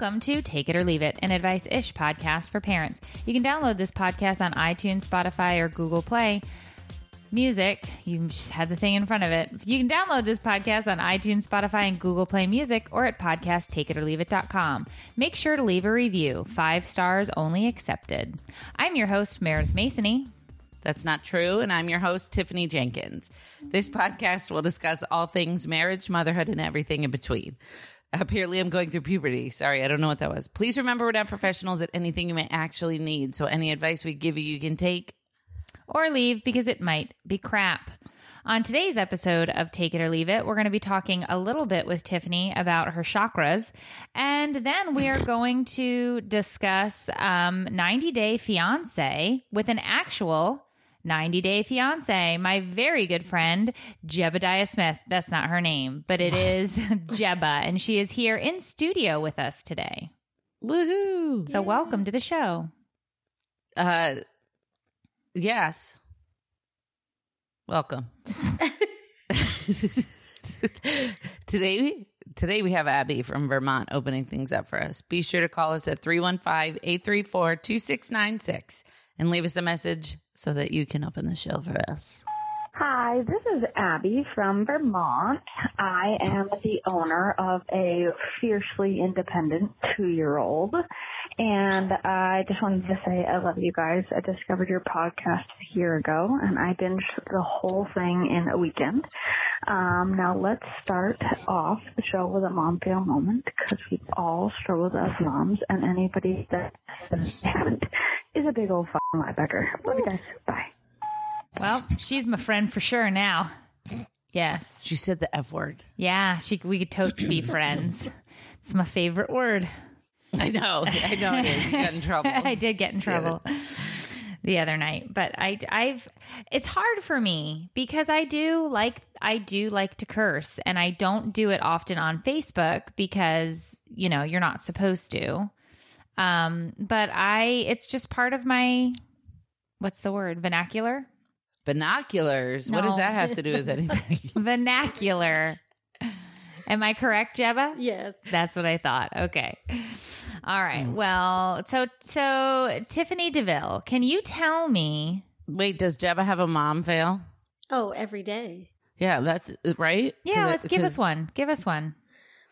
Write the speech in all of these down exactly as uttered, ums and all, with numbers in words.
Welcome to Take It or Leave It, an advice-ish podcast for parents. You can download this podcast on iTunes, Spotify, or Google Play. Music, you just had the thing in front of it. You can download this podcast on iTunes, Spotify, and Google Play Music, or at podcast take it or leave it dot com. Make sure to leave a review. Five stars only accepted. I'm your host, Meredith Masony. That's not true. And I'm your host, Tiffany Jenkins. This podcast will discuss all things marriage, motherhood, and everything in between. Apparently, I'm going through puberty. Sorry, I don't know what that was. Please remember we're not professionals at anything you may actually need. So any advice we give you, you can take or leave because it might be crap. On today's episode of Take It or Leave It, we're going to be talking a little bit with Tiffany about her chakras. And then we are going to discuss um, ninety day fiancé with an actual ninety day fiancé, my very good friend, Jebediah Smith. That's not her name, but it is Jeba, and she is here in studio with us today. Woohoo! So yeah. Welcome to the show. Uh, yes. Welcome. Today, today we have Abby from Vermont opening things up for us. Be sure to call us at three one five, eight three four, two six nine six and leave us a message so that you can open the show for us. Hi, this is Abby from Vermont. I am the owner of a fiercely independent two-year-old, and I just wanted to say I love you guys. I discovered your podcast a year ago, and I binged the whole thing in a weekend. Um, now let's start off the show with a mom fail moment, because we all struggle as moms, and anybody that hasn't is a big old fucking linebacker. Love you guys. Bye. Well, she's my friend for sure now. Yes. She said the F word. Yeah, she. We could totes be friends. It's my favorite word. I know. I know it is. You got in trouble. I did get in trouble yeah. the other night. But I, I've, it's hard for me because I do like, I do like to curse, and I don't do it often on Facebook because, you know, you're not supposed to. Um, but I, it's just part of my, what's the word? Vernacular? Binoculars. No. What does that have to do with anything? Vernacular. Am I correct, Jeba? Yes. That's what I thought. Okay. All right. Well, so so Tiffany DeVille, can you tell me? Wait, does Jeba have a mom fail? Oh, every day. Yeah, that's right. Yeah, let's I, give us one. Give us one.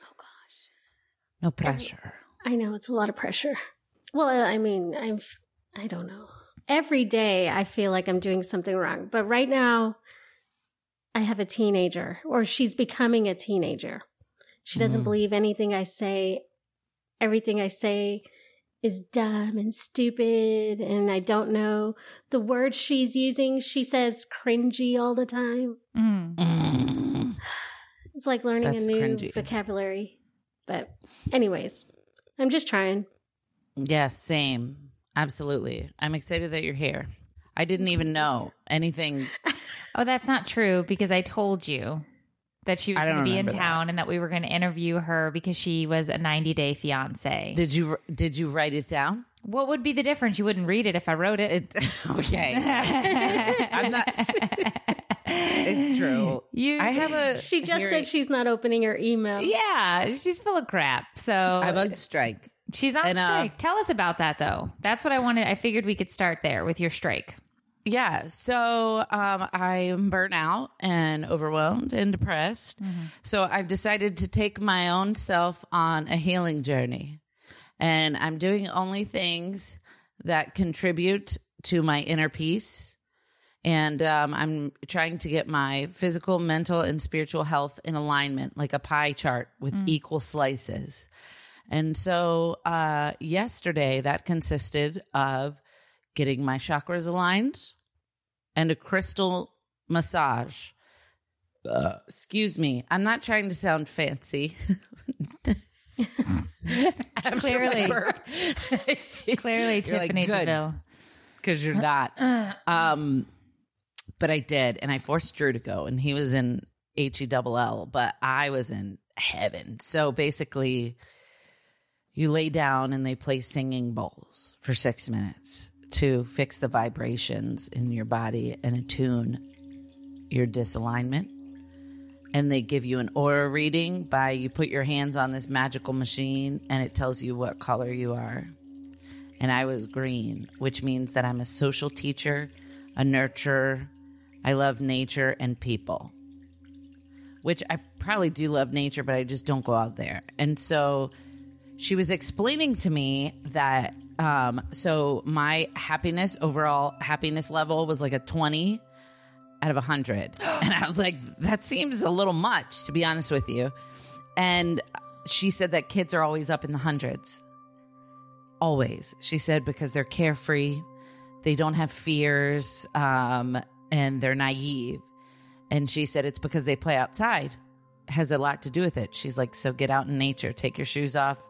Oh gosh. No pressure. I, I know it's a lot of pressure. Well, I mean, I'm. I don't know. Every day I feel like I'm doing something wrong. But right now I have a teenager, or she's becoming a teenager. She doesn't mm. believe anything I say. Everything I say is dumb and stupid, and I don't know the words she's using. She says cringy all the time. Mm. Mm. It's like learning That's a new cringy. vocabulary. But anyways, I'm just trying. Yes, yeah, same. Absolutely. I'm excited that you're here. I didn't even know anything. Oh, that's not true, because I told you that she was going to be in town that. and that we were going to interview her because she was a ninety day fiancé. Did you did you write it down? What would be the difference? You wouldn't read it if I wrote it. it okay. I'm not It's true. You, I have a She just hearing. said she's not opening her email. Yeah, she's full of crap. So I'm on strike. She's on and, strike. Uh, Tell us about that, though. That's what I wanted. I figured we could start there with your strike. Yeah. So um, I'm burnt out and overwhelmed and depressed. Mm-hmm. So I've decided to take my own self on a healing journey. And I'm doing only things that contribute to my inner peace. And um, I'm trying to get my physical, mental, and spiritual health in alignment, like a pie chart with mm. equal slices. And so uh, yesterday, that consisted of getting my chakras aligned and a crystal massage. Uh, Excuse me. I'm not trying to sound fancy. Clearly. Clearly, Tiffany DeVille. Because you're not. Um, but I did. And I forced Drew to go. And he was in H E L L, but I was in heaven. So basically, you lay down and they play singing bowls for six minutes to fix the vibrations in your body and attune your disalignment. and they give you an aura reading by you put your hands on this magical machine and it tells you what color you are. And I was green, which means that I'm a social teacher, a nurturer. I love nature and people, which I probably do love nature, but I just don't go out there. And so she was explaining to me that, um, so my happiness, overall happiness level was like a twenty out of one hundred. And I was like, that seems a little much, to be honest with you. And she said that kids are always up in the hundreds. Always. She said, because they're carefree, they don't have fears, um, and they're naive. And she said it's because they play outside. It has a lot to do with it. She's like, so get out in nature, take your shoes off,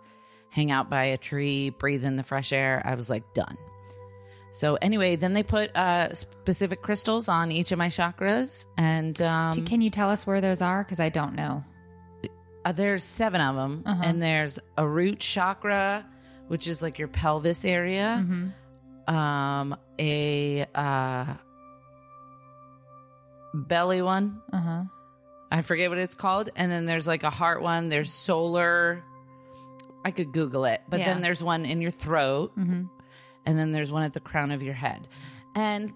hang out by a tree, breathe in the fresh air. I was like, done. So anyway, then they put uh, specific crystals on each of my chakras. And um, can you tell us where those are? Because I don't know. Uh, there's seven of them. Uh-huh. And there's a root chakra, which is like your pelvis area, mm-hmm. um, a uh, belly one. Uh-huh. I forget what it's called. And then there's like a heart one. There's solar. I could Google it. But yeah. Then there's one in your throat. Mm-hmm. And then there's one at the crown of your head. And,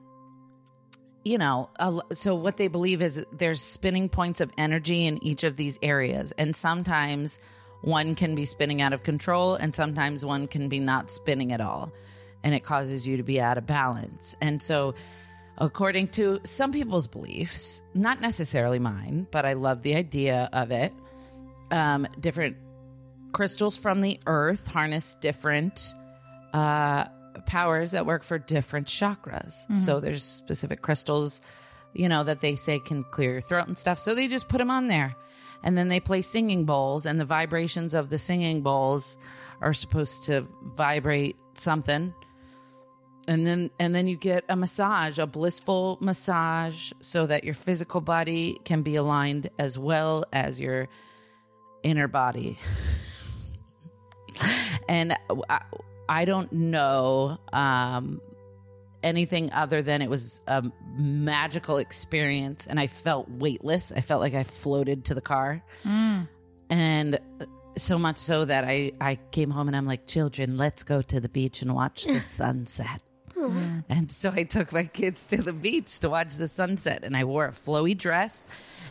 you know, a, so what they believe is there's spinning points of energy in each of these areas. And sometimes one can be spinning out of control and sometimes one can be not spinning at all. And it causes you to be out of balance. And so according to some people's beliefs, not necessarily mine, but I love the idea of it, um, different crystals from the earth harness different uh powers that work for different chakras. Mm-hmm. So there's specific crystals, you know, that they say can clear your throat and stuff. So they just put them on there. And then they play singing bowls, and the vibrations of the singing bowls are supposed to vibrate something. And then and then you get a massage, a blissful massage, so that your physical body can be aligned as well as your inner body. And I, I don't know um, anything other than it was a magical experience, and I felt weightless. I felt like I floated to the car, mm. and so much so that I, I came home and I'm like, children, let's go to the beach and watch the sunset. Mm. And so I took my kids to the beach to watch the sunset, and I wore a flowy dress,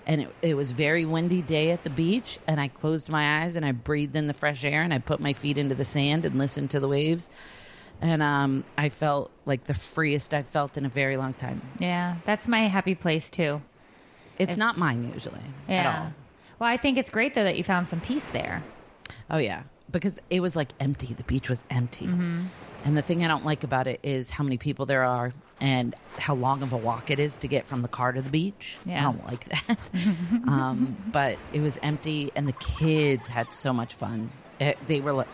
and it, it was a very windy day at the beach, and I closed my eyes and I breathed in the fresh air and I put my feet into the sand and listened to the waves. And um, I felt like the freest I've felt in a very long time. Yeah, that's my happy place too. It's if, not mine usually yeah. at all. Well, I think it's great though that you found some peace there. Oh yeah, because it was like empty. The beach was empty. Mm-hmm. And the thing I don't like about it is how many people there are and how long of a walk it is to get from the car to the beach. Yeah. I don't like that. um, but it was empty, and the kids had so much fun. It, they were like,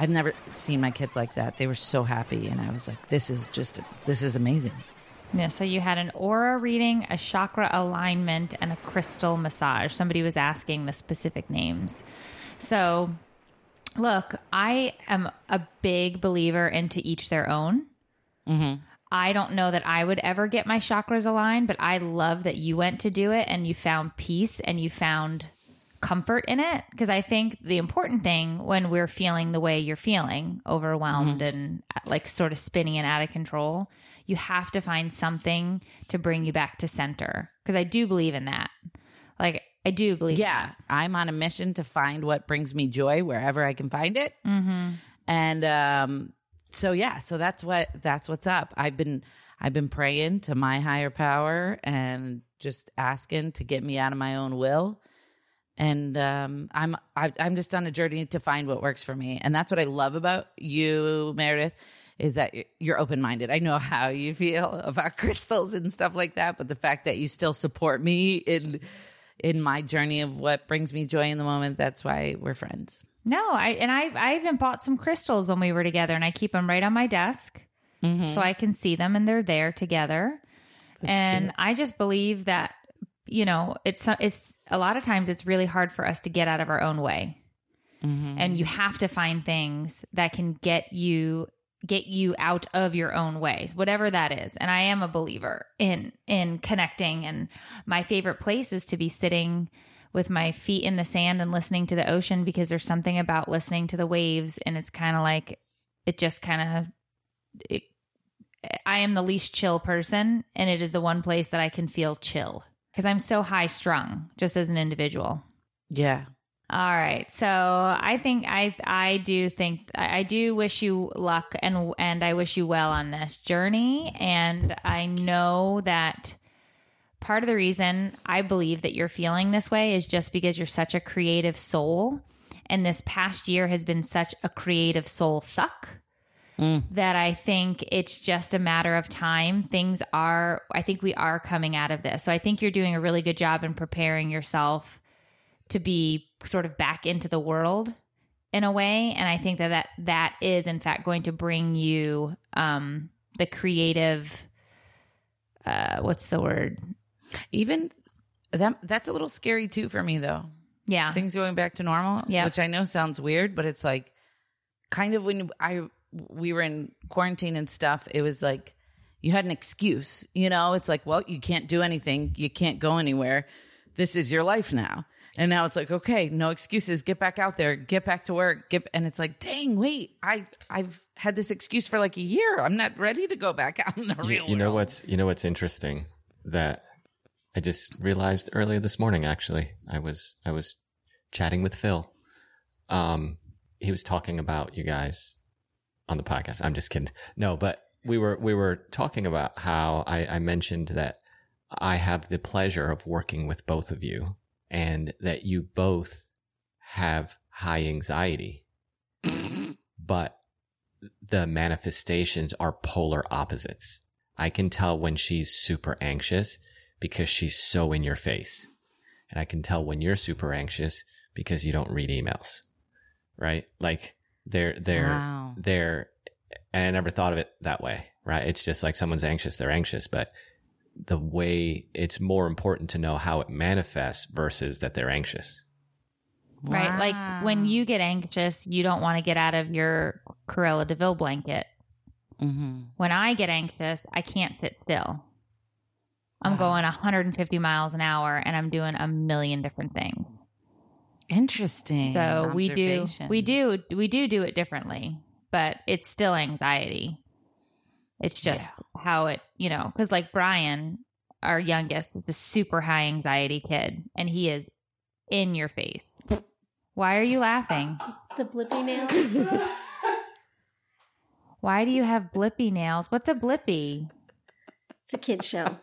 I've never seen my kids like that. They were so happy, and I was like, this is just, this is amazing. Yeah, so you had an aura reading, a chakra alignment, and a crystal massage. Somebody was asking the specific names. So... Look, I am a big believer in to each their own. Mm-hmm. I don't know that I would ever get my chakras aligned, but I love that you went to do it and you found peace and you found comfort in it. Because I think the important thing when we're feeling the way you're feeling, overwhelmed mm-hmm. and like sort of spinning and out of control, you have to find something to bring you back to center. Because I do believe in that. Like, I do believe yeah, that. I'm on a mission to find what brings me joy wherever I can find it. Mm-hmm. And um, so, yeah, so that's what that's what's up. I've been I've been praying to my higher power and just asking to get me out of my own will. And um, I'm I, I'm just on a journey to find what works for me. And that's what I love about you, Meredith, is that you're open-minded. I know how you feel about crystals and stuff like that, but the fact that you still support me in in my journey of what brings me joy in the moment. That's why we're friends. No, I, and I, I even bought some crystals when we were together, and I keep them right on my desk mm-hmm. so I can see them, and they're there together. That's and cute. I just believe that, you know, it's, it's a lot of times it's really hard for us to get out of our own way. Mm-hmm. And you have to find things that can get you get you out of your own way, whatever that is. And I am a believer in in connecting. And my favorite place is to be sitting with my feet in the sand and listening to the ocean, because there's something about listening to the waves. And it's kind of like, it just kind of, I am the least chill person. And it is the one place that I can feel chill, because I'm so high strung just as an individual. Yeah. All right. So I think I, I do think I do wish you luck, and, and I wish you well on this journey. And I know that part of the reason I believe that you're feeling this way is just because you're such a creative soul. And this past year has been such a creative soul suck mm. that I think it's just a matter of time. Things are, I think we are coming out of this. So I think you're doing a really good job in preparing yourself to be sort of back into the world in a way. And I think that that, that is in fact going to bring you um, the creative, uh, what's the word? Even that, that's a little scary too for me though. Yeah. Things going back to normal, yeah. Which I know sounds weird, but it's like kind of when I, we were in quarantine and stuff, it was like, you had an excuse, you know, it's like, well, you can't do anything. You can't go anywhere. This is your life now. And now it's like, okay, no excuses. Get back out there. Get back to work. Get, and it's like, dang, wait, I, I've had this excuse for like a year. I'm not ready to go back out in the real world. You know what's, you know what's interesting that I just realized earlier this morning, actually, I was I was chatting with Phil. Um, he was talking about you guys on the podcast. I'm just kidding. No, but we were we were talking about how I, I mentioned that I have the pleasure of working with both of you. And that you both have high anxiety, but the manifestations are polar opposites. I can tell when she's super anxious because she's so in your face. And I can tell when you're super anxious because you don't read emails, right? Like they're, they're, wow. they're, and I never thought of it that way, right? It's just like someone's anxious, they're anxious, but the way it's more important to know how it manifests versus that they're anxious. Wow. Right. Like when you get anxious, you don't want to get out of your Cruella DeVille blanket. Mm-hmm. When I get anxious, I can't sit still. I'm wow. going one hundred fifty miles an hour and I'm doing a million different things. Interesting. So we do, we do, we do do it differently, but it's still anxiety. It's just yeah. how it, you know, because like Brian, our youngest, is a super high anxiety kid, and he is in your face. Why are you laughing? It's a Blippi nail. Why do you have Blippi nails? What's a Blippi? It's a kid's show.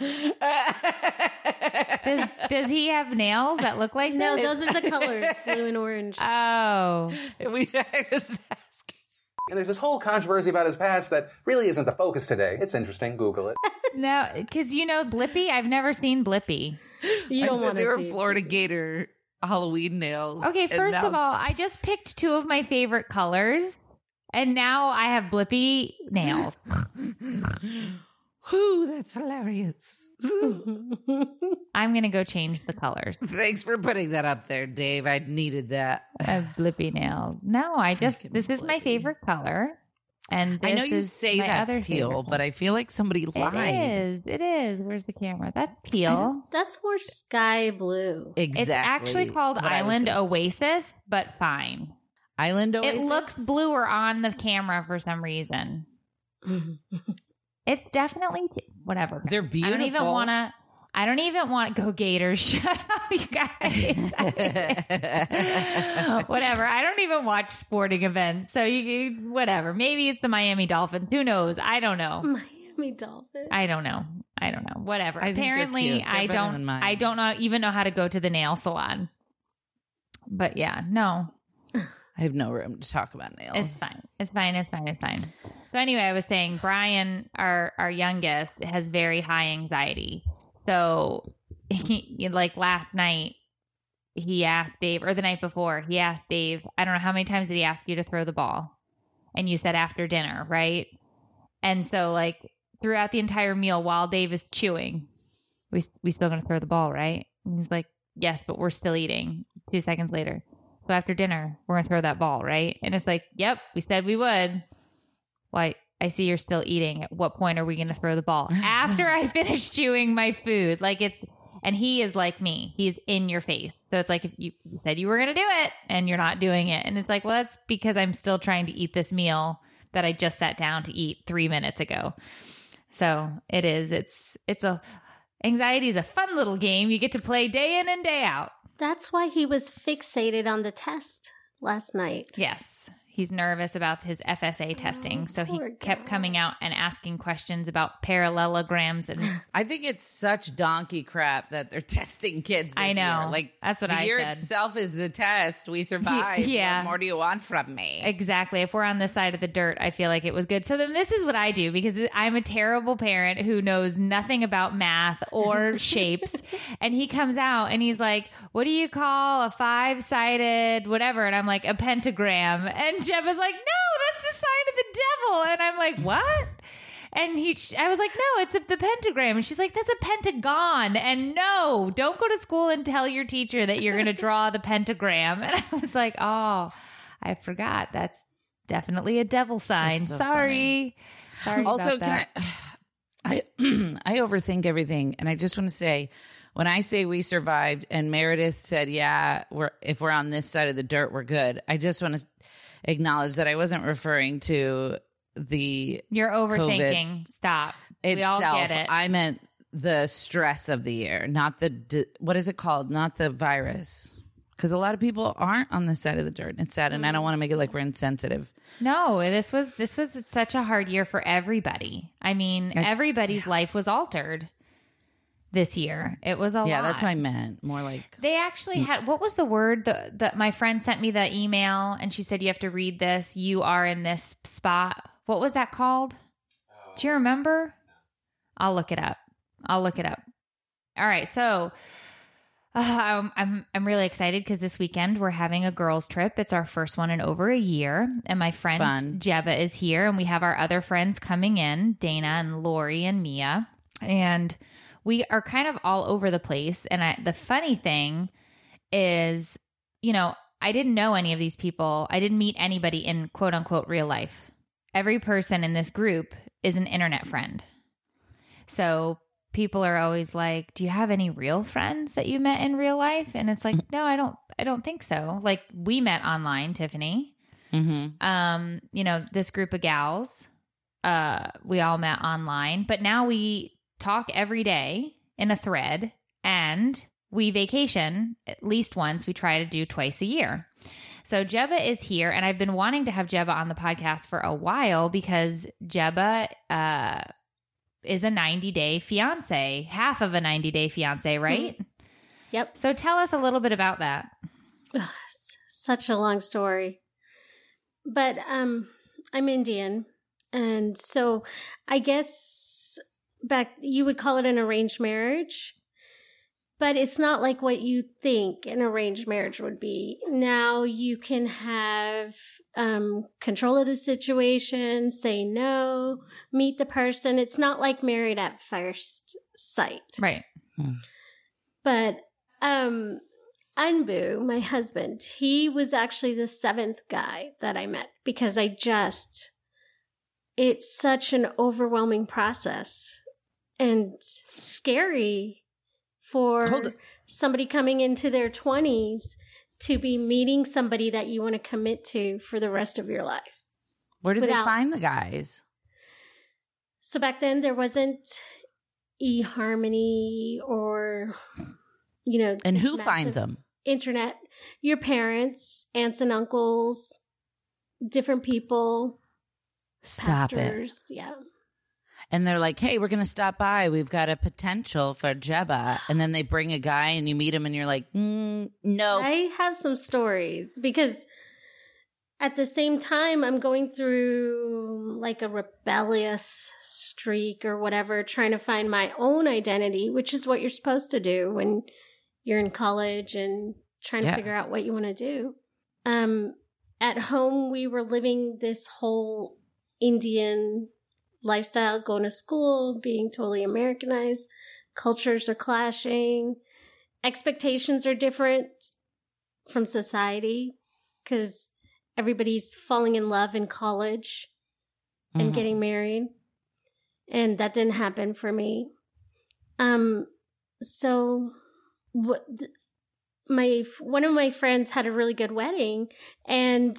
does, does he have nails that look like no, those are the colors, blue and orange. Oh. We And there's this whole controversy about his past that really isn't the focus today. It's interesting. Google it. No, because you know Blippi? I've never seen Blippi. You don't I said they were Florida it. Gator Halloween nails. Okay, first of all, I just picked two of my favorite colors, and now I have Blippi nails. Ooh, that's hilarious. I'm going to go change the colors. Thanks for putting that up there, Dave. I needed that. A Blippi nail. No, I just, Freaking this Blippi. Is my favorite color. And I know you say that's teal, but I feel like somebody lied. It is. It is. Where's the camera? That's teal. That's more sky blue. Exactly. It's actually called Island Oasis, say. But fine. Island Oasis? It looks bluer on the camera for some reason. It's definitely t- whatever. They're beautiful. I don't even want to. I don't even want to go Gators. Shut up, you guys. I, whatever. I don't even watch sporting events. So you, you whatever. Maybe it's the Miami Dolphins. Who knows? I don't know. Miami Dolphins. I don't know. I don't know. Whatever. I Apparently, they're they're I don't. I don't know, even know how to go to the nail salon. But yeah, no. I have no room to talk about nails. It's fine. It's fine. It's fine. It's fine. So anyway, I was saying Brian, our our youngest, has very high anxiety. So he, like last night, he asked Dave, or the night before, he asked Dave, I don't know how many times did he ask you to throw the ball? And you said after dinner, right? And so like throughout the entire meal while Dave is chewing, we we still going to throw the ball, right? And he's like, yes, but we're still eating. Two seconds later. So after dinner, we're going to throw that ball, right? And it's like, yep, we said we would. Why? I see you're still eating. At what point are we going to throw the ball? After I finish chewing my food. Like it's, and he is like me. He's in your face. So it's like, if you said you were going to do it and you're not doing it. And it's like, well, that's because I'm still trying to eat this meal that I just sat down to eat three minutes ago. So it is, it's, it's a, anxiety is a fun little game you get to play day in and day out. That's why he was fixated on the test last night. Yes. He's nervous about his F S A testing, oh, so he kept God. coming out and asking questions about parallelograms. And I think it's such donkey crap that they're testing kids this I know. Year. Like, that's what I said. The year itself is the test. We survived. Yeah. What more do you want from me? Exactly. If we're on this side of the dirt, I feel like it was good. So then this is what I do, because I'm a terrible parent who knows nothing about math or shapes. And he comes out and he's like, what do you call a five-sided whatever? And I'm like, a pentagram. And Jeb was like, no, that's the sign of the devil. And I'm like, what? And he, I was like, no, it's the pentagram. And she's like, that's a pentagon. And no, don't go to school and tell your teacher that you're going to draw the pentagram. And I was like, oh, I forgot. That's definitely a devil sign. So Sorry. Funny. Sorry also, about that. Also, can I, I, I overthink everything. And I just want to say, when I say we survived and Meredith said, yeah, we're, if we're on this side of the dirt, we're good. I just want to acknowledge that I wasn't referring to the You're overthinking. COVID Stop. Itself. We all get it. I meant the stress of the year, not the, what is it called? Not the virus. Because a lot of people aren't on this side of the dirt. It's sad. And I don't want to make it like we're insensitive. No, this was, this was such a hard year for everybody. I mean, I, everybody's yeah. life was altered this year. It was a yeah, lot. Yeah, that's what I meant. More like... They actually had... What was the word that the, my friend sent me the email and she said, you have to read this. You are in this spot. What was that called? Do you remember? I'll look it up. I'll look it up. All right. So uh, I'm, I'm, I'm really excited because this weekend we're having a girls trip. It's our first one in over a year. And my friend Fun. Jeba is here and we have our other friends coming in, Dana and Lori and Mia. And we are kind of all over the place. And I, the funny thing is, you know, I didn't know any of these people. I didn't meet anybody in quote unquote real life. Every person in this group is an internet friend. So people are always like, do you have any real friends that you met in real life? And it's like, no, I don't, I don't think so. Like we met online, Tiffany, mm-hmm. um, you know, this group of gals, uh, we all met online, but now we talk every day in a thread, and we vacation at least once. We try to do twice a year. So Jeba is here, and I've been wanting to have Jeba on the podcast for a while because Jeba uh, is a ninety-day fiancé, half of a ninety-day fiancé, right? Mm-hmm. Yep. So tell us a little bit about that. Ugh, such a long story. But um, I'm Indian, and so I guess... Back, you would call it an arranged marriage, but it's not like what you think an arranged marriage would be. Now you can have um, control of the situation, say no, meet the person. It's not like Married at First Sight. Right. Hmm. But um, Anbu, my husband, he was actually the seventh guy that I met because I just, it's such an overwhelming process. And scary for somebody coming into their twenties to be meeting somebody that you want to commit to for the rest of your life. Where do Without, they find the guys? So back then there wasn't eHarmony or, you know. And who finds them? Internet. Your parents, aunts and uncles, different people. Stop pastors, it. Yeah. And they're like, hey, we're going to stop by. We've got a potential for Jeba. And then they bring a guy and you meet him and you're like, mm, no. I have some stories because at the same time, I'm going through like a rebellious streak or whatever, trying to find my own identity, which is what you're supposed to do when you're in college and trying yeah. to figure out what you want to do. Um, at home, we were living this whole Indian lifestyle, going to school, being totally Americanized, cultures are clashing, expectations are different from society because everybody's falling in love in college mm-hmm. and getting married. And that didn't happen for me. Um, so what, my one of my friends had a really good wedding, and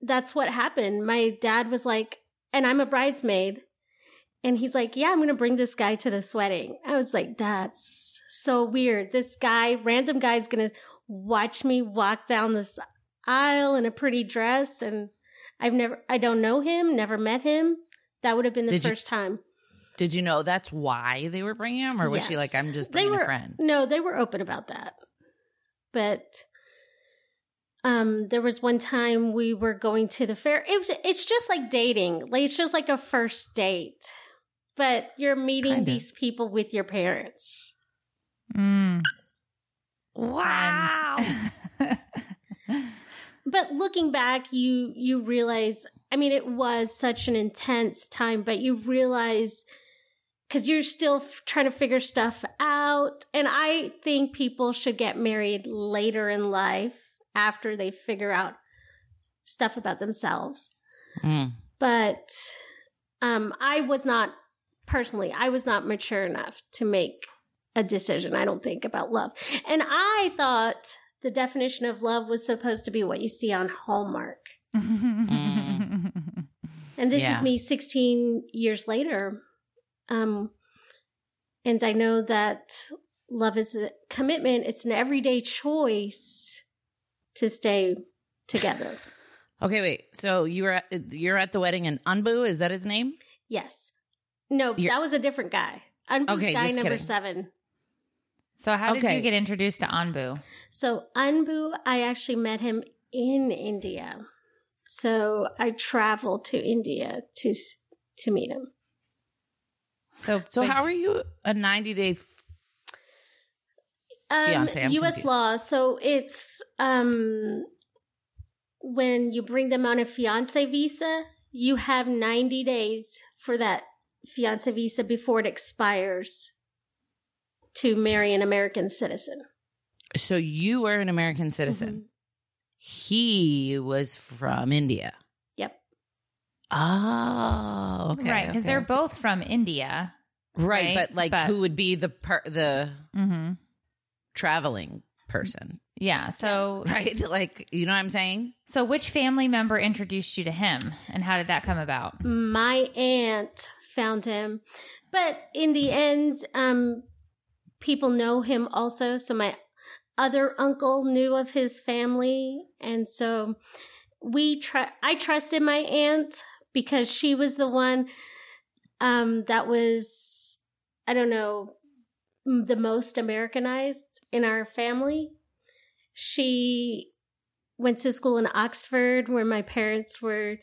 that's what happened. My dad was like, and I'm a bridesmaid. And he's like, yeah, I'm going to bring this guy to this wedding. I was like, that's so weird. This guy, random guy, is going to watch me walk down this aisle in a pretty dress. And I've never, I don't know him, never met him. That would have been the did first you, time. Did you know that's why they were bringing him? Or was yes. she like, I'm just bringing they were, a friend? No, they were open about that. But um, there was one time we were going to the fair. It was, it's just like dating. Like, it's just like a first date. But you're meeting Kinda. these people with your parents. Mm. Wow. But looking back, you you realize, I mean, it was such an intense time, but you realize, because you're still f- trying to figure stuff out. And I think people should get married later in life after they figure out stuff about themselves. Mm. But um, I was not, personally, I was not mature enough to make a decision, I don't think, about love. And I thought the definition of love was supposed to be what you see on Hallmark. Mm. And this yeah. is me sixteen years later. Um, and I know that love is a commitment. It's an everyday choice to stay together. Okay, wait. So you were at, you're at the wedding, and Anbu, is that his name? Yes. No, you're- that was a different guy. Anbu's okay, guy number kidding. seven. So how did okay. you get introduced to Anbu? So Anbu, I actually met him in India. So I traveled to India to to meet him. So so but, how are you a ninety-day fiancé? Um, U S law. So it's um, when you bring them on a fiancé visa, you have ninety days for that fiancé visa before it expires to marry an American citizen. So you were an American citizen. Mm-hmm. He was from India. Yep. Oh, okay. Right, because okay. they're both from India. Right, right? but like but, who would be the per- the mm-hmm. traveling person? Yeah, so... Right, like, you know what I'm saying? So which family member introduced you to him, and how did that come about? My aunt found him. But in the end... um. People know him also. So my other uncle knew of his family. And so we tr- I trusted my aunt because she was the one um, that was, I don't know, the most Americanized in our family. She went to school in Oxford where my parents were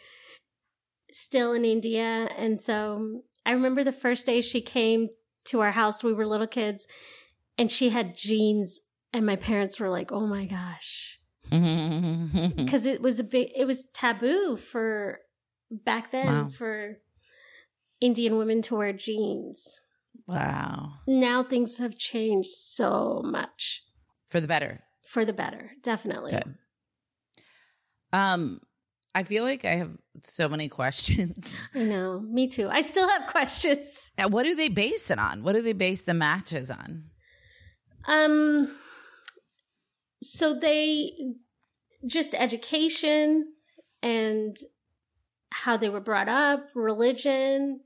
still in India. And so I remember the first day she came to our house, we were little kids, and she had jeans, and my parents were like, "Oh my gosh," because it was a big, it was taboo for back then wow. for Indian women to wear jeans. Wow! Now things have changed so much for the better. For the better, definitely. Good. Um, I feel like I have so many questions. I know. Me too. I still have questions. Now, what do they base it on? What do they base the matches on? Um, so they just education and how they were brought up, religion.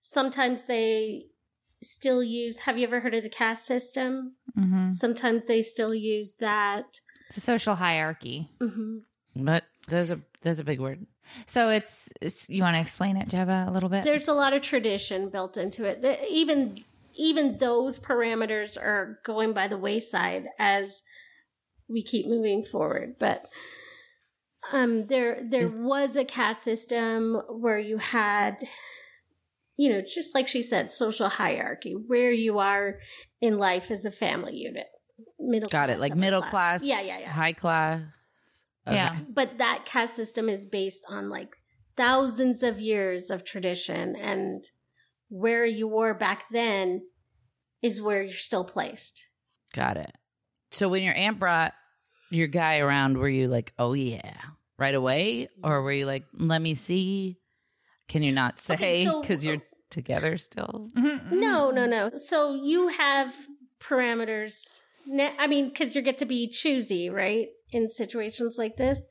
Sometimes they still use, have you ever heard of the caste system? Mm-hmm. Sometimes they still use that. The social hierarchy. Mm-hmm. But there's a there's a big word. So it's, it's you want to explain it, Jeva, a little bit? There's a lot of tradition built into it. The, even even those parameters are going by the wayside as we keep moving forward. But um, there there Is, was a caste system where you had, you know, just like she said, social hierarchy, where you are in life as a family unit. Middle got class, it, like middle class, class yeah, yeah, yeah. high class. Okay. Yeah, but that caste system is based on like thousands of years of tradition, and where you were back then is where you're still placed. Got it. So when your aunt brought your guy around, were you like, oh yeah, right away? Or were you like, let me see? Can you not say because okay, so, you're together still? No, no, no. So you have parameters. I mean, because you get to be choosy, right? In situations like this.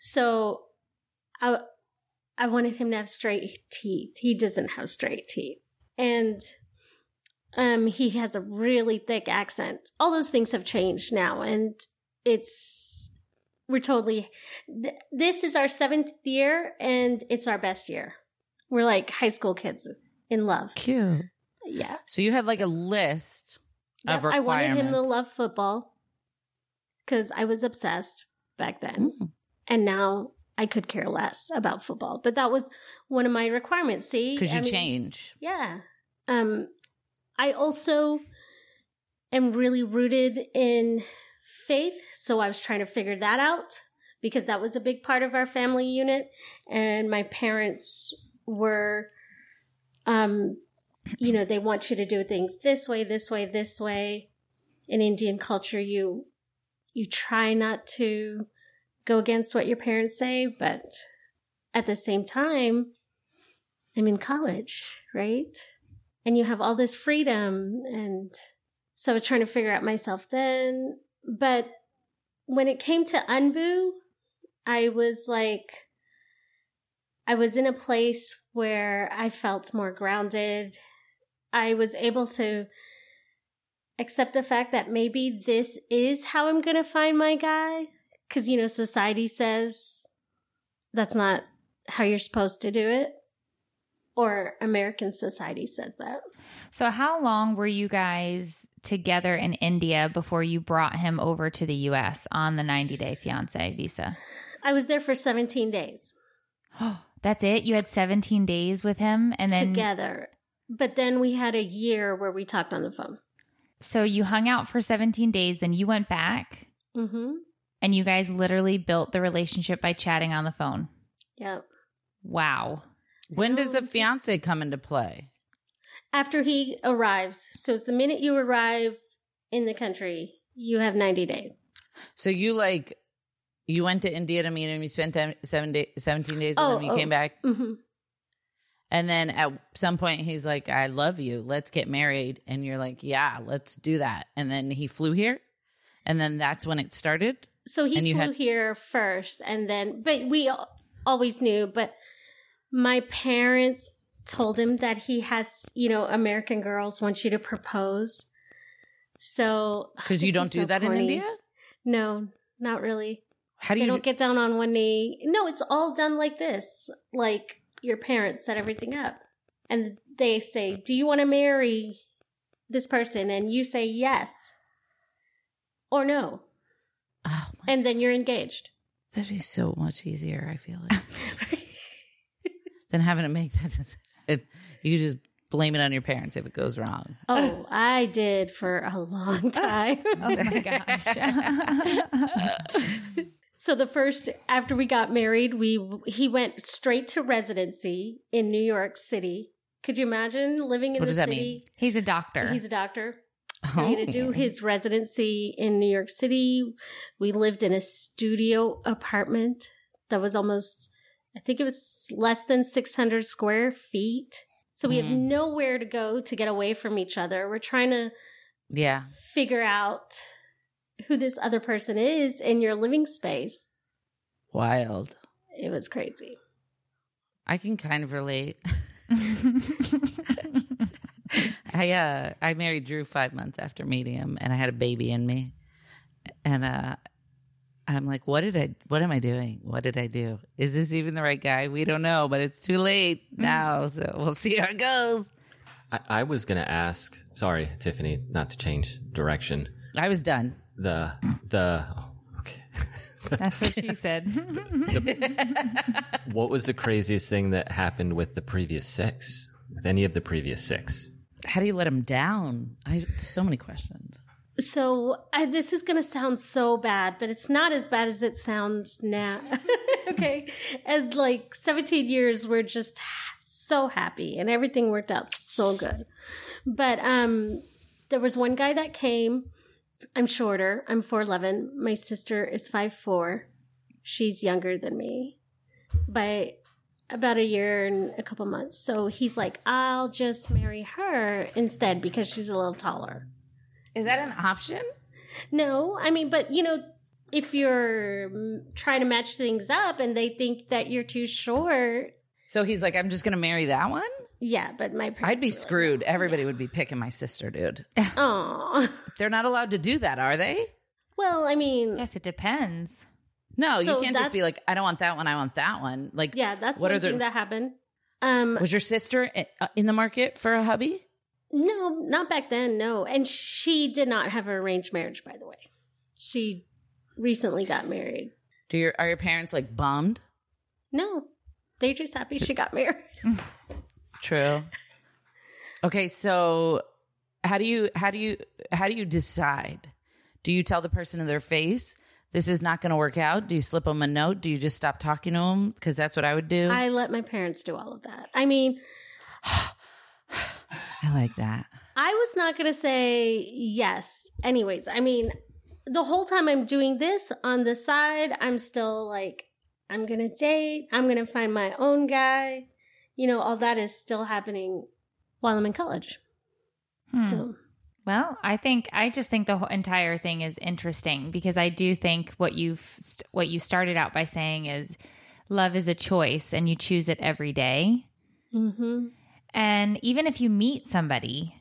So I, I wanted him to have straight teeth. He doesn't have straight teeth. And um, he has a really thick accent. All those things have changed now. And it's, we're totally, th- this is our seventh year and it's our best year. We're like high school kids in love. Cute. Yeah. So you had like a list yeah, of requirements. I wanted him to love football because I was obsessed back then. Mm. And now I could care less about football. But that was one of my requirements. See? Because you I mean, change. Yeah. Um, I also am really rooted in faith. So I was trying to figure that out because that was a big part of our family unit. And my parents were, um, you know, they want you to do things this way, this way, this way. In Indian culture, you you try not to go against what your parents say, but at the same time, I'm in college, right? And you have all this freedom. And so I was trying to figure out myself then. But when it came to Anbu, I was like, I was in a place where I felt more grounded. I was able to accept the fact that maybe this is how I'm going to find my guy. Because, you know, society says that's not how you're supposed to do it. Or American society says that. So how long were you guys together in India before you brought him over to the U S on the ninety-day fiancé visa? I was there for seventeen days. Oh, that's it? You had seventeen days with him? And then together. But then we had a year where we talked on the phone. So you hung out for seventeen days, then you went back? Mm-hmm. And you guys literally built the relationship by chatting on the phone. Yep. Wow. When does the fiancé come into play? After he arrives. So it's the minute you arrive in the country, you have ninety days. So you like, you went to India to meet him, you spent seven day, seventeen days with oh, him, you oh. came back. Mm-hmm. And then at some point he's like, I love you. Let's get married. And you're like, yeah, let's do that. And then he flew here. And then that's when it started. So he flew had- here first and then, but we always knew, but my parents told him that he has, you know, American girls want you to propose. So. Because you don't do so that corny. In India? No, not really. How do you? They don't do- get down on one knee. No, it's all done like this. Like your parents set everything up and they say, do you want to marry this person? And you say yes or no. Oh and then you're engaged. That'd be so much easier, I feel like, than having to make that decision. You just blame it on your parents if it goes wrong. Oh, I did for a long time. Oh my gosh. So the first, after we got married, we he went straight to residency in New York City. Could you imagine living in what the does that city? Mean? He's a doctor. He's a doctor. So he had to do his residency in New York City. We lived in a studio apartment that was almost, I think it was less than six hundred square feet. So we mm. have nowhere to go to get away from each other. We're trying to yeah. figure out who this other person is in your living space. Wild. It was crazy. I can kind of relate. I uh I married Drew five months after meeting him, and I had a baby in me, and uh I'm like, what did I? What am I doing? What did I do? Is this even the right guy? We don't know, but it's too late now, so we'll see how it goes. I, I was gonna ask. Sorry, Tiffany, not to change direction. I was done. The the oh, okay. That's what she said. the, what was the craziest thing that happened with the previous six? With any of the previous six? How do you let him down? I have so many questions. So I, this is going to sound so bad, but it's not as bad as it sounds now. Okay. And like seventeen years, we're just so happy and everything worked out so good. But um, there was one guy that came. I'm shorter. I'm four eleven. My sister is five four. She's younger than me by about a year and a couple months. So he's like, I'll just marry her instead because she's a little taller. Is that an option? No. I mean, but, you know, if you're trying to match things up and they think that you're too short. So he's like, I'm just going to marry that one? Yeah, but my parents I'd be screwed. Like, everybody yeah. would be picking my sister, dude. Aw. They're not allowed to do that, are they? Well, I mean. Yes, it depends. No, so you can't just be like, I don't want that one, I want that one. Like, yeah, that's what one are the, thing that happened. Um, was your sister in the market for a hubby? No, not back then, no. And she did not have an arranged marriage, by the way. She recently got married. Do your Are your parents, like, bummed? No. They're just happy she got married. True. Okay, so how do you how do you how do you decide? Do you tell the person in their face, this is not going to work out? Do you slip them a note? Do you just stop talking to them? Because that's what I would do. I let my parents do all of that. I mean, I like that. I was not going to say yes. Anyways, I mean, the whole time I'm doing this on the side, I'm still like, I'm going to date. I'm going to find my own guy. You know, all that is still happening while I'm in college. Hmm. So. Well, I think I just think the whole entire thing is interesting because I do think what you've st- what you started out by saying is love is a choice and you choose it every day. Mm-hmm. And even if you meet somebody,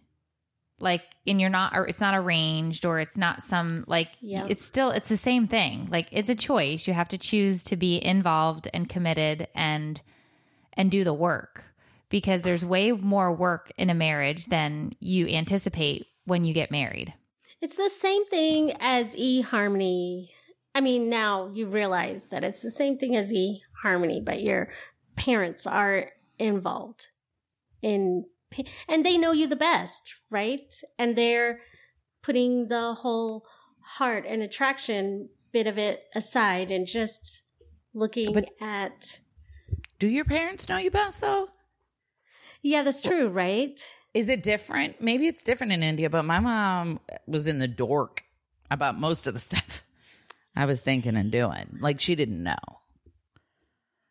like, and you're not, or it's not arranged, or it's not some like, yep. it's still it's the same thing. Like, it's a choice. You have to choose to be involved and committed and and do the work, because there's way more work in a marriage than you anticipate when you get married. It's the same thing as eHarmony. I mean, now you realize that it's the same thing as eHarmony, but your parents are involved in, and they know you the best, right? And they're putting the whole heart and attraction bit of it aside and just looking but at. Do your parents know you best, though? Yeah, that's true, right? Is it different? Maybe it's different in India, but my mom was in the dork about most of the stuff I was thinking and doing. Like, she didn't know.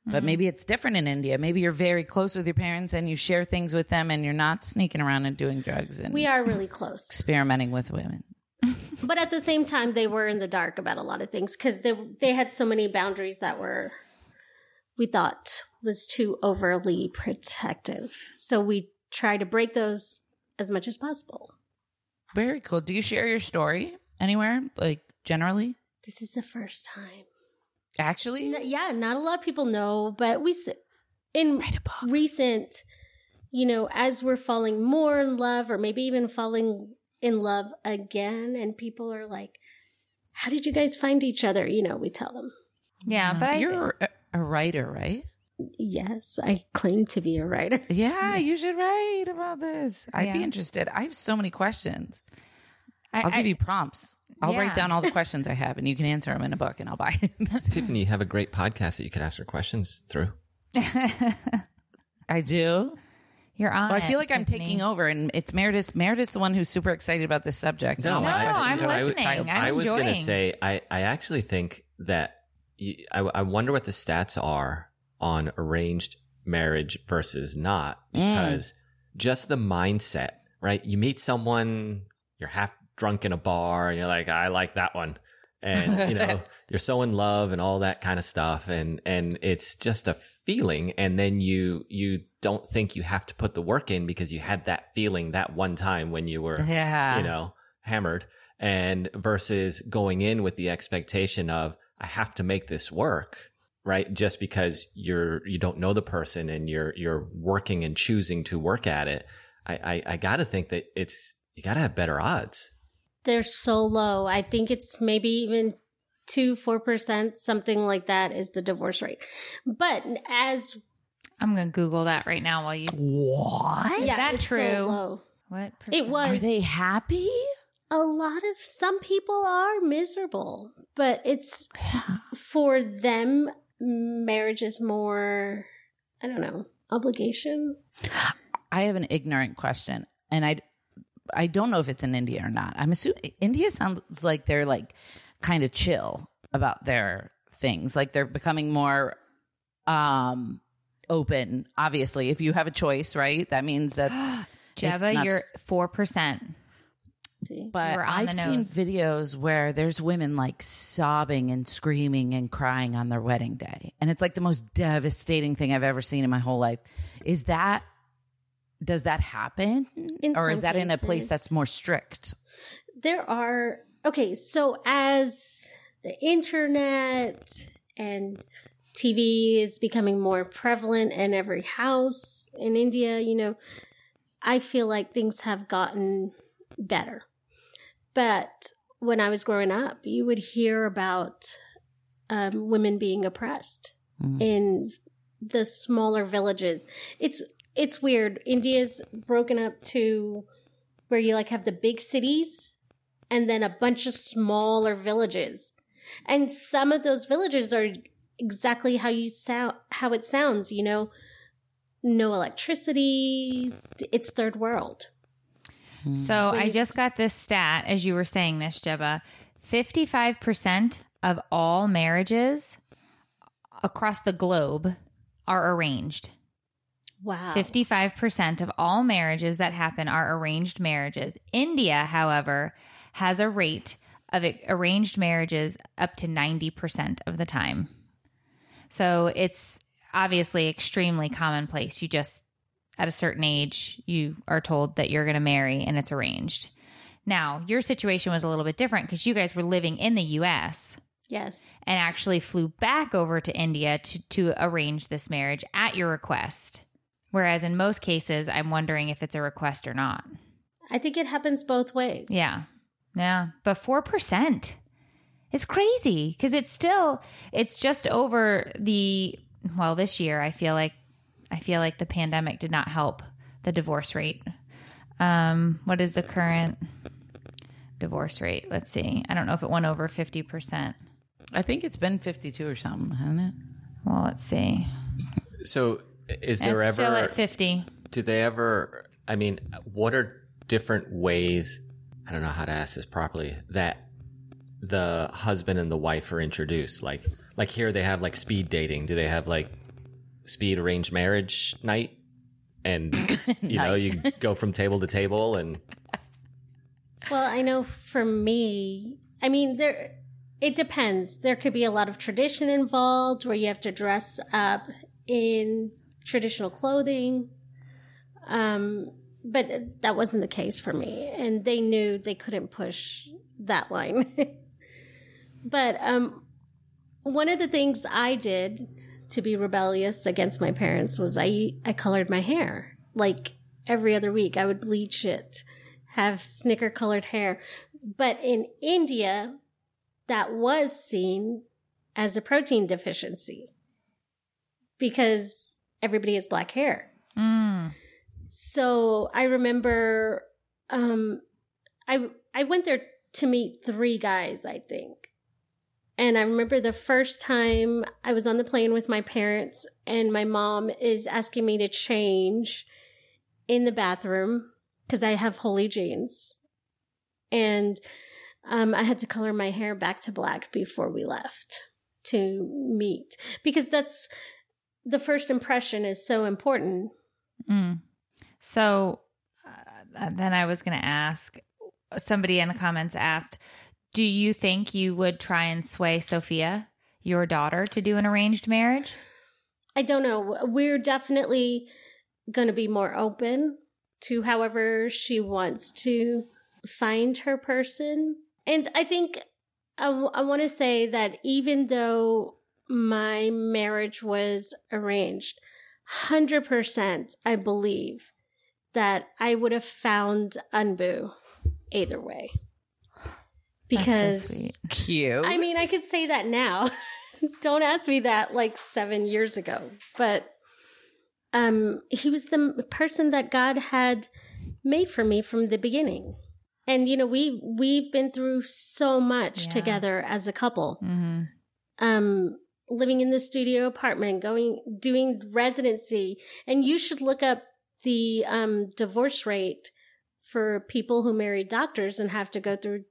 But mm-hmm. maybe it's different in India. Maybe you're very close with your parents and you share things with them and you're not sneaking around and doing drugs. And we are really close. Experimenting with women. But at the same time, they were in the dark about a lot of things because they, they had so many boundaries that were, we thought, was too overly protective. So we try to break those as much as possible. Very cool. Do you share your story anywhere? Like, generally? This is the first time. Actually? No, yeah, not a lot of people know, but we, in recent, you know, as we're falling more in love or maybe even falling in love again, and people are like, how did you guys find each other? You know, we tell them. Yeah, uh, but I, you're a, a writer, right? Yes, I claim to be a writer. Yeah, you should write about this. I'd yeah. be interested. I have so many questions. I, I'll give I, you prompts. I'll yeah. write down all the questions I have, and you can answer them in a book, and I'll buy it. Tiffany, you have a great podcast that you could ask her questions through. I do. You're on. Well, I feel like Tiffany. I'm taking over, and it's Meredith. Meredith's the one who's super excited about this subject. No, no I, I'm no, listening. I was, I was going to say, I, I actually think that you, I, I wonder what the stats are on arranged marriage versus not, because mm. just the mindset, right? You meet someone, you're half drunk in a bar, and you're like, I like that one. And, you know, you're so in love and all that kind of stuff. And, and it's just a feeling. And then you, you don't think you have to put the work in because you had that feeling that one time when you were, yeah. you know, hammered, and versus going in with the expectation of, I have to make this work. Right. Just because you're, you don't know the person and you're, you're working and choosing to work at it. I, I, I got to think that it's, you got to have better odds. They're so low. I think it's maybe even two, four percent, something like that is the divorce rate. But as I'm going to Google that right now while you. What? Yeah, that's true. So low. What? Percent? It was. Are they happy? A lot of, some people are miserable, but it's for them. Marriage is more, I don't know, obligation. I have an ignorant question, and I, I don't know if it's in India or not. I'm assuming India sounds like they're like kind of chill about their things, like they're becoming more um, open, obviously. If you have a choice, right? That means that Jeva, you're four percent. But I've seen videos where there's women like sobbing and screaming and crying on their wedding day. And it's like the most devastating thing I've ever seen in my whole life. Is that, does that happen? Or is that in a place that's more strict? There are, okay, so as the internet and T V is becoming more prevalent in every house in India, you know, I feel like things have gotten better. But when I was growing up, you would hear about um, women being oppressed mm. in the smaller villages. It's it's weird. India's broken up to where you like have the big cities and then a bunch of smaller villages. And some of those villages are exactly how you sound, how it sounds, you know, no electricity. It's third world. So I just got this stat as you were saying this, Jeba. fifty-five percent of all marriages across the globe are arranged. Wow. fifty-five percent of all marriages that happen are arranged marriages. India, however, has a rate of arranged marriages up to ninety percent of the time. So it's obviously extremely commonplace. You just at a certain age, you are told that you're going to marry and it's arranged. Now, your situation was a little bit different because you guys were living in the U S Yes. And actually flew back over to India to, to arrange this marriage at your request. Whereas in most cases, I'm wondering if it's a request or not. I think it happens both ways. Yeah. Yeah. But four percent is crazy because it's still, it's just over the, well, this year, I feel like I feel like the pandemic did not help the divorce rate. Um, what is the current divorce rate? Let's see. I don't know if it went over fifty percent. I think it's been fifty-two or something, hasn't it? Well, let's see. So is there it's ever... still at fifty. Do they ever... I mean, what are different ways... I don't know how to ask this properly. That the husband and the wife are introduced. Like, like here they have like speed dating. Do they have like... speed arranged marriage night and you know you go from table to table and well I know for me I mean there it depends there could be a lot of tradition involved where you have to dress up in traditional clothing um but that wasn't the case for me and they knew they couldn't push that line. But um one of the things I did to be rebellious against my parents was I, I colored my hair. Like every other week, I would bleach it, have snicker colored hair. But in India, that was seen as a protein deficiency because everybody has black hair. Mm. So I remember, um, I, I went there to meet three guys, I think. And I remember the first time I was on the plane with my parents and my mom is asking me to change in the bathroom because I have holy jeans. And um, I had to color my hair back to black before we left to meet because that's the first impression is so important. Mm. So uh, then I was going to ask, somebody in the comments asked, do you think you would try and sway Sophia, your daughter, to do an arranged marriage? I don't know. We're definitely going to be more open to however she wants to find her person. And I think I, w- I want to say that even though my marriage was arranged, one hundred percent I believe that I would have found Anbu either way. Because so cute. I mean, I could say that now. Don't ask me that like seven years ago. But um, he was the person that God had made for me from the beginning. And, you know, we, we've been through so much yeah. together as a couple. Mm-hmm. Um, living in the studio apartment, going doing residency. And you should look up the um, divorce rate for people who marry doctors and have to go through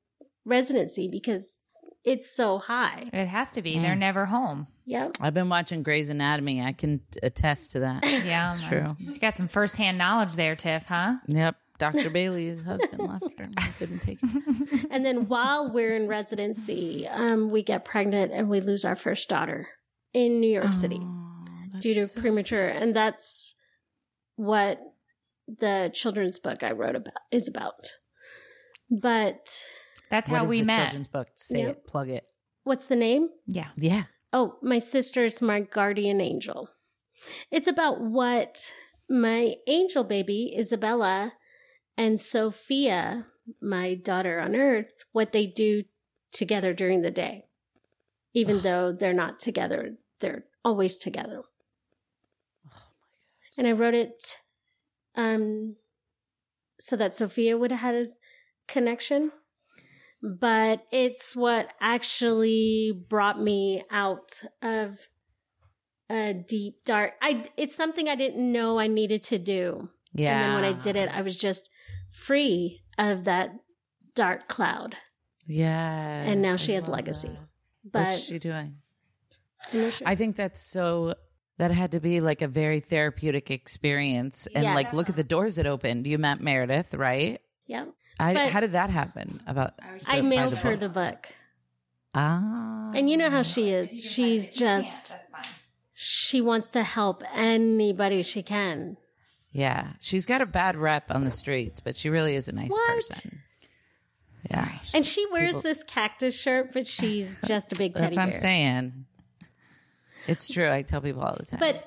residency because it's so high. It has to be. Mm. They're never home. Yep. I've been watching Grey's Anatomy. I can attest to that. Yeah. It's true. It's got some firsthand knowledge there, Tiff, huh? Yep. Doctor Bailey's husband left her. I couldn't take it. And then while we're in residency, um, we get pregnant and we lose our first daughter in New York oh, City due to so premature. Sad. And that's what the children's book I wrote about is about. But that's how we met. Children's book. Say yep. it. Plug it. What's the name? Yeah. Yeah. Oh, My Sister's My Guardian Angel. It's about what my angel baby, Isabella, and Sophia, my daughter on earth, what they do together during the day. Even though they're not together, they're always together. Oh my gosh. And I wrote it um, so that Sophia would have had a connection. But it's what actually brought me out of a deep, dark... I, it's something I didn't know I needed to do. Yeah. And then when I did it, I was just free of that dark cloud. Yeah. And now she I has legacy. That. But what's she doing? Sure. I think that's so... That had to be like a very therapeutic experience. And yes. like, look at the doors that opened. You met Meredith, right? Yep. I, how did that happen? About the, I mailed the her the book. Ah. And you know how she is. She's just, she wants to help anybody she can. Yeah. She's got a bad rep on the streets, but she really is a nice what? person. Yeah. Sorry. And she wears People. this cactus shirt, but she's just a big teddy bear. That's what I'm saying. It's true. I tell people all the time. But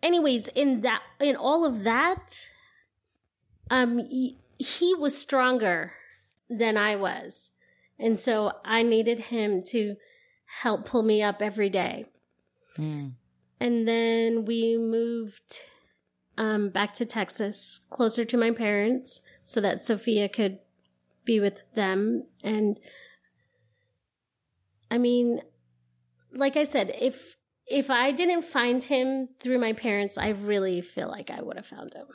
anyways, in that, in all of that, um, y- he was stronger than I was. And so I needed him to help pull me up every day. Mm. And then we moved um, back to Texas, closer to my parents, so that Sophia could be with them. And I mean, like I said, if if I didn't find him through my parents, I really feel like I would have found him.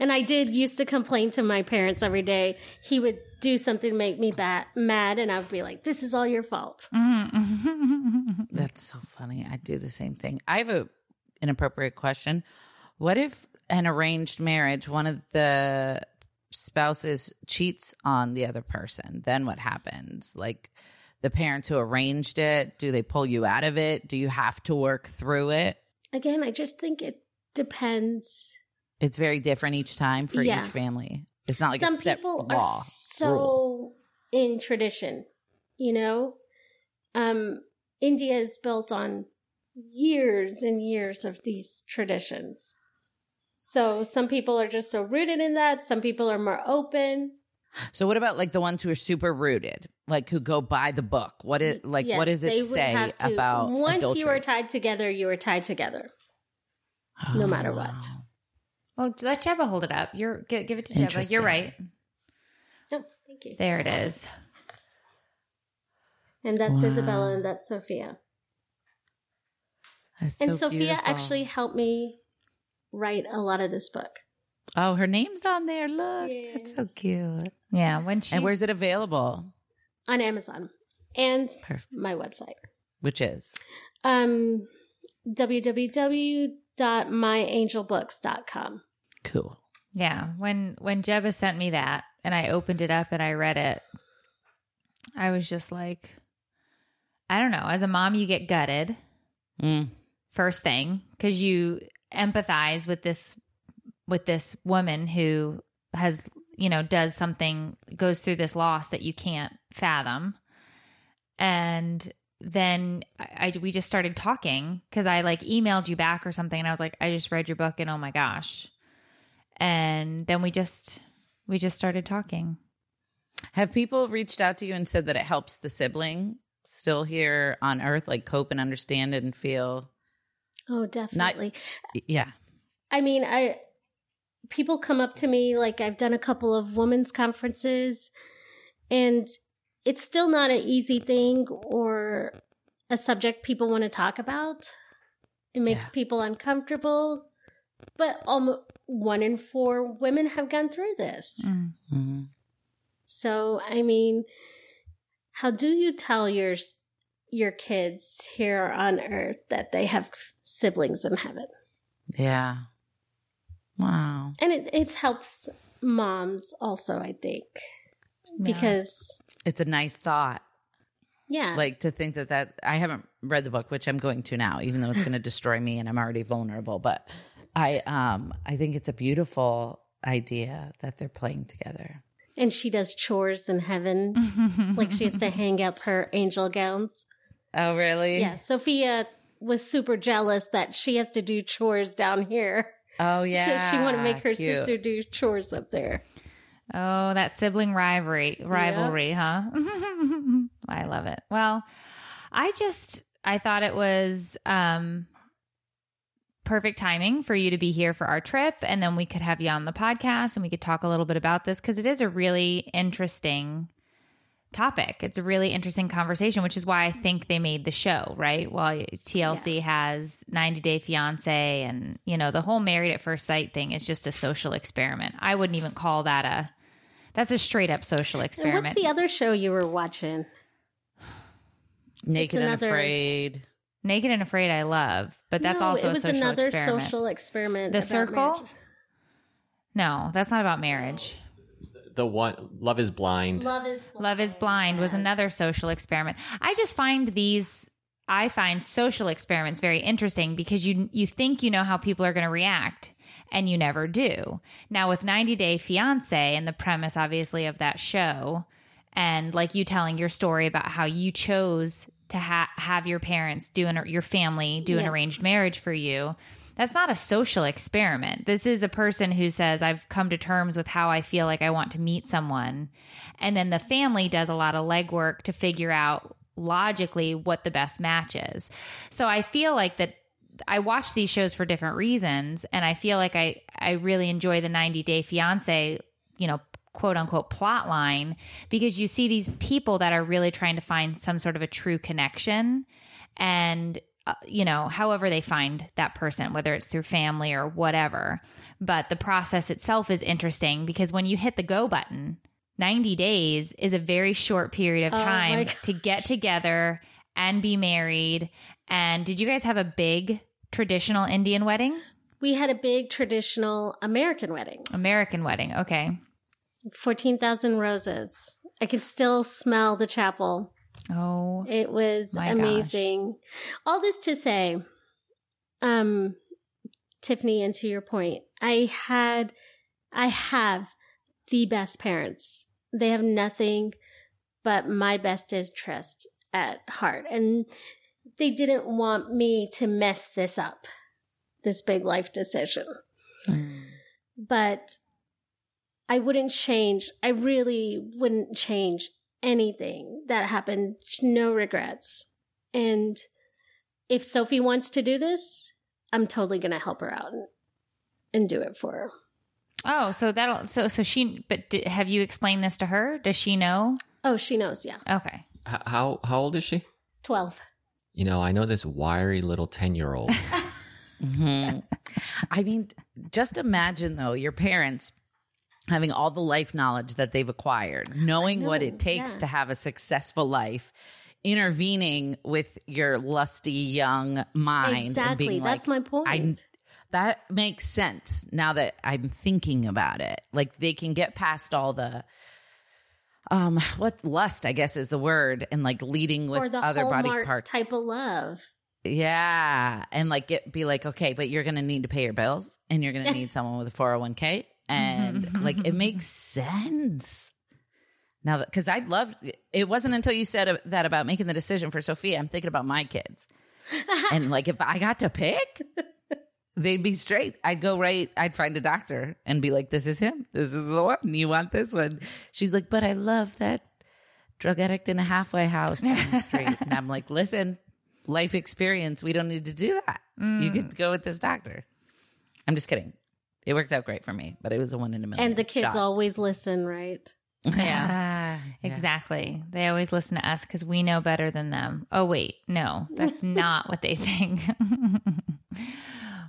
And I did used to complain to my parents every day. He would do something to make me bat, mad, and I would be like, this is all your fault. Mm-hmm. That's so funny. I do the same thing. I have a inappropriate question. What if an arranged marriage, one of the spouses cheats on the other person? Then what happens? Like the parents who arranged it, do they pull you out of it? Do you have to work through it? Again, I just think it depends. It's very different each time for yeah. each family. It's not like Some a set people law. Are so rule. in tradition, you know? Um, India is built on years and years of these traditions. So some people are just so rooted in that. Some people are more open. So what about like the ones who are super rooted, like who go by the book? What is like? Yes, what does it say to, about once adultery? You are tied together, you are tied together, oh, no matter wow. what. Well, let Jebba hold it up. You're give, give it to Jebba. You're right. No, thank you. There it is. And that's wow. Isabella, and that's Sophia. That's and so Sophia beautiful. actually helped me write a lot of this book. Oh, her name's on there. Look, yes. That's so cute. Yeah, when she and where's it available? On Amazon and Perfect. my website, which is um w w w dot my angel books dot com. Cool. Yeah. When when Jebba sent me that and I opened it up and I read it, I was just like, I don't know. As a mom, you get gutted. Mm. First thing, because you empathize with this with this woman who has, you know, does something, goes through this loss that you can't fathom. And then I, I we just started talking because I like emailed you back or something, and I was like, I just read your book, and oh my gosh. And then we just we just started talking. Have people reached out to you and said that it helps the sibling still here on earth, like cope and understand and feel? Oh, definitely. Not, yeah. I mean, I people come up to me, like I've done a couple of women's conferences, and it's still not an easy thing or a subject people want to talk about. It makes yeah. people uncomfortable. But almost one in four women have gone through this. Mm-hmm. So, I mean, how do you tell your your kids here on earth that they have siblings in heaven. Yeah. Wow. And it, it helps moms also, I think, yeah. because... It's a nice thought. Yeah. Like to think that that... I haven't read the book, which I'm going to now, even though it's going to destroy me and I'm already vulnerable. But I, um, I think it's a beautiful idea that they're playing together. And she does chores in heaven. Like she has to hang up her angel gowns. Oh, really? Yeah. Sophia was super jealous that she has to do chores down here. Oh, yeah. So she wanted to make her Cute. sister do chores up there. Oh, that sibling rivalry, rivalry, yeah. huh? I love it. Well, I just, I thought it was um, perfect timing for you to be here for our trip. And then we could have you on the podcast and we could talk a little bit about this because it is a really interesting topic. It's a really interesting conversation, which is why I think they made the show, right? Well, T L C yeah. has ninety day fiancé and, you know, the whole Married at First Sight thing is just a social experiment. I wouldn't even call that a, that's a straight up social experiment. And what's the other show you were watching? Naked another, and Afraid. Naked and Afraid I love, but that's no, also a social experiment. It was another social experiment. The Circle? Marriage. No, that's not about marriage. The one, Love is Blind. Love is Blind, Love is blind yes. was another social experiment. I just find these, I find social experiments very interesting because you you think you know how people are going to react and you never do. Now with ninety day fiancé and the premise obviously of that show and like you telling your story about how you chose to ha- have your parents do an, your family do yeah. an arranged marriage for you. That's not a social experiment. This is a person who says, I've come to terms with how I feel like I want to meet someone. And then the family does a lot of legwork to figure out logically what the best match is. So I feel like that I watch these shows for different reasons. And I feel like I, I really enjoy the ninety day fiancé, you know, quote unquote plot line, because you see these people that are really trying to find some sort of a true connection and you know, however they find that person, whether it's through family or whatever. But the process itself is interesting because when you hit the go button, ninety days is a very short period of time oh to get together and be married. And did you guys have a big traditional Indian wedding? We had a big traditional American wedding. American wedding. Okay. fourteen thousand roses. I can still smell the chapel. Oh, it was amazing. Gosh. All this to say, um, Tiffany, and to your point, I had, I have the best parents. They have nothing but my best interest at heart. And they didn't want me to mess this up, this big life decision. Mm. But I wouldn't change. I really wouldn't change anything that happened, no regrets. And if Sophie wants to do this, I'm totally going to help her out and, and do it for her. Oh, so that'll, so, so she, but d- have you explained this to her? Does she know? Oh, she knows. Yeah. Okay. H- how, how old is she? twelve. You know, I know this wiry little ten year old. mm-hmm. I mean, just imagine though, your parents having all the life knowledge that they've acquired, knowing know, what it takes yeah. to have a successful life, intervening with your lusty young mind. Exactly. And being That's like, my point. I, that makes sense now that I'm thinking about it. Like they can get past all the, um, what lust, I guess is the word, and like leading with or the other Hallmark body parts. Type of love. Yeah. And like get, be like, okay, but you're going to need to pay your bills and you're going to need someone with a four oh one k. And like, it makes sense now that, cause I'd love, it wasn't until you said that about making the decision for Sophia, I'm thinking about my kids and like, if I got to pick, they'd be straight. I'd go right. I'd find a doctor and be like, this is him. This is the one. You want this one. She's like, but I love that drug addict in a halfway house on the street. And I'm like, listen, life experience. We don't need to do that. Mm. You could go with this doctor. I'm just kidding. It worked out great for me, but it was a one in a million. And the kids shot. Always listen, right? Yeah, ah, exactly. Yeah. They always listen to us because we know better than them. Oh, wait, no, that's not what they think.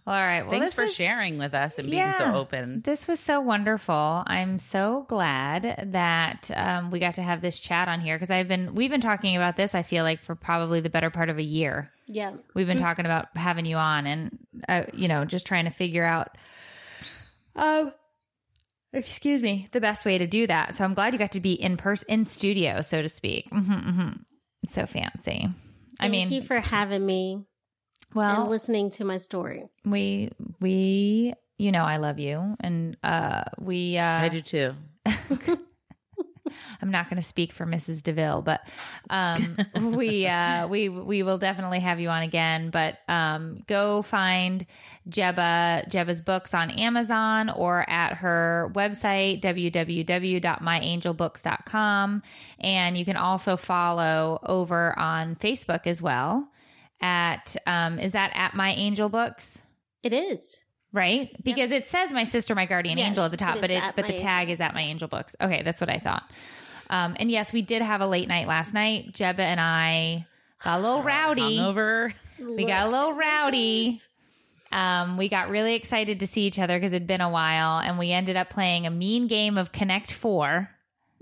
All right. Well, thanks for was, sharing with us and being yeah, so open. This was so wonderful. I'm so glad that um, we got to have this chat on here, because I've been we've been talking about this, I feel like, for probably the better part of a year. Yeah. We've been talking about having you on and, uh, you know, just trying to figure out, um, excuse me, the best way to do that. So I'm glad you got to be in person, in studio, so to speak. Mm-hmm, mm-hmm. It's so fancy. I Thank mean, thank you for having me. Well, and listening to my story. We, we, you know, I love you, and uh, we. Uh, I do too. I'm not going to speak for Missus DeVille, but um, we, uh, we, we will definitely have you on again. But um, go find Jeba Jeba's books on Amazon or at her website w w w dot my angel books dot com, and you can also follow over on Facebook as well. At um is that at My Angel Books? It is. Right? Because yep. It says My Sister, My Guardian yes, Angel at the top, but it but, it, but the tag angel. Is at My Angel Books. Okay, that's what I thought. Um and yes, we did have a late night last night. Jeba and I got a little rowdy. Hungover. We got a little rowdy. Um we got really excited to see each other because it'd been a while, and we ended up playing a mean game of Connect Four.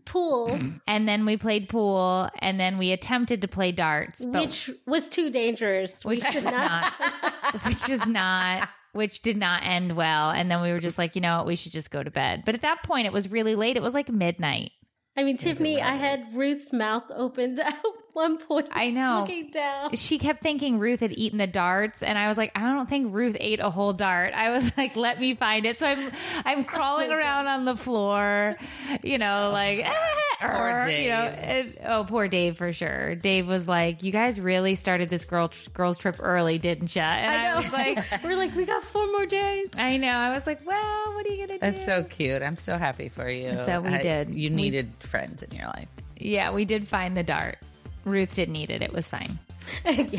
Pool, and then we played pool, and then we attempted to play darts, but which was too dangerous. We which should not, not which was not, which did not end well. And then we were just like, you know what, we should just go to bed. But at that point, it was really late. It was like midnight. I mean, Tiffany, I had Ruth's mouth opened at one point. I know. Looking down. She kept thinking Ruth had eaten the darts. And I was like, I don't think Ruth ate a whole dart. I was like, let me find it. So I'm I'm crawling oh, around God. on the floor, you know, like, ah, poor Dave. You know, and, oh, poor Dave for sure. Dave was like, you guys really started this girl tr- girls trip early, didn't you? And I, know. I was like, we're like, we got four more days. I know. I was like, well, what are you going to do? That's so cute. I'm so happy for you. So we I, did. You needed we, friends in your life. Yeah, we did find the dart. Ruth didn't need it. It was fine.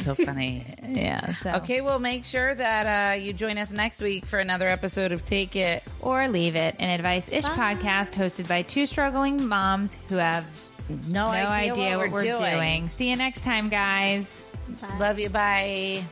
So funny. Yeah. So. Okay, well, make sure that uh, you join us next week for another episode of Take It or Leave It, an advice-ish Bye. podcast hosted by two struggling moms who have no, no idea, idea what, what we're, we're doing. doing. See you next time, guys. Bye. Love you. Bye.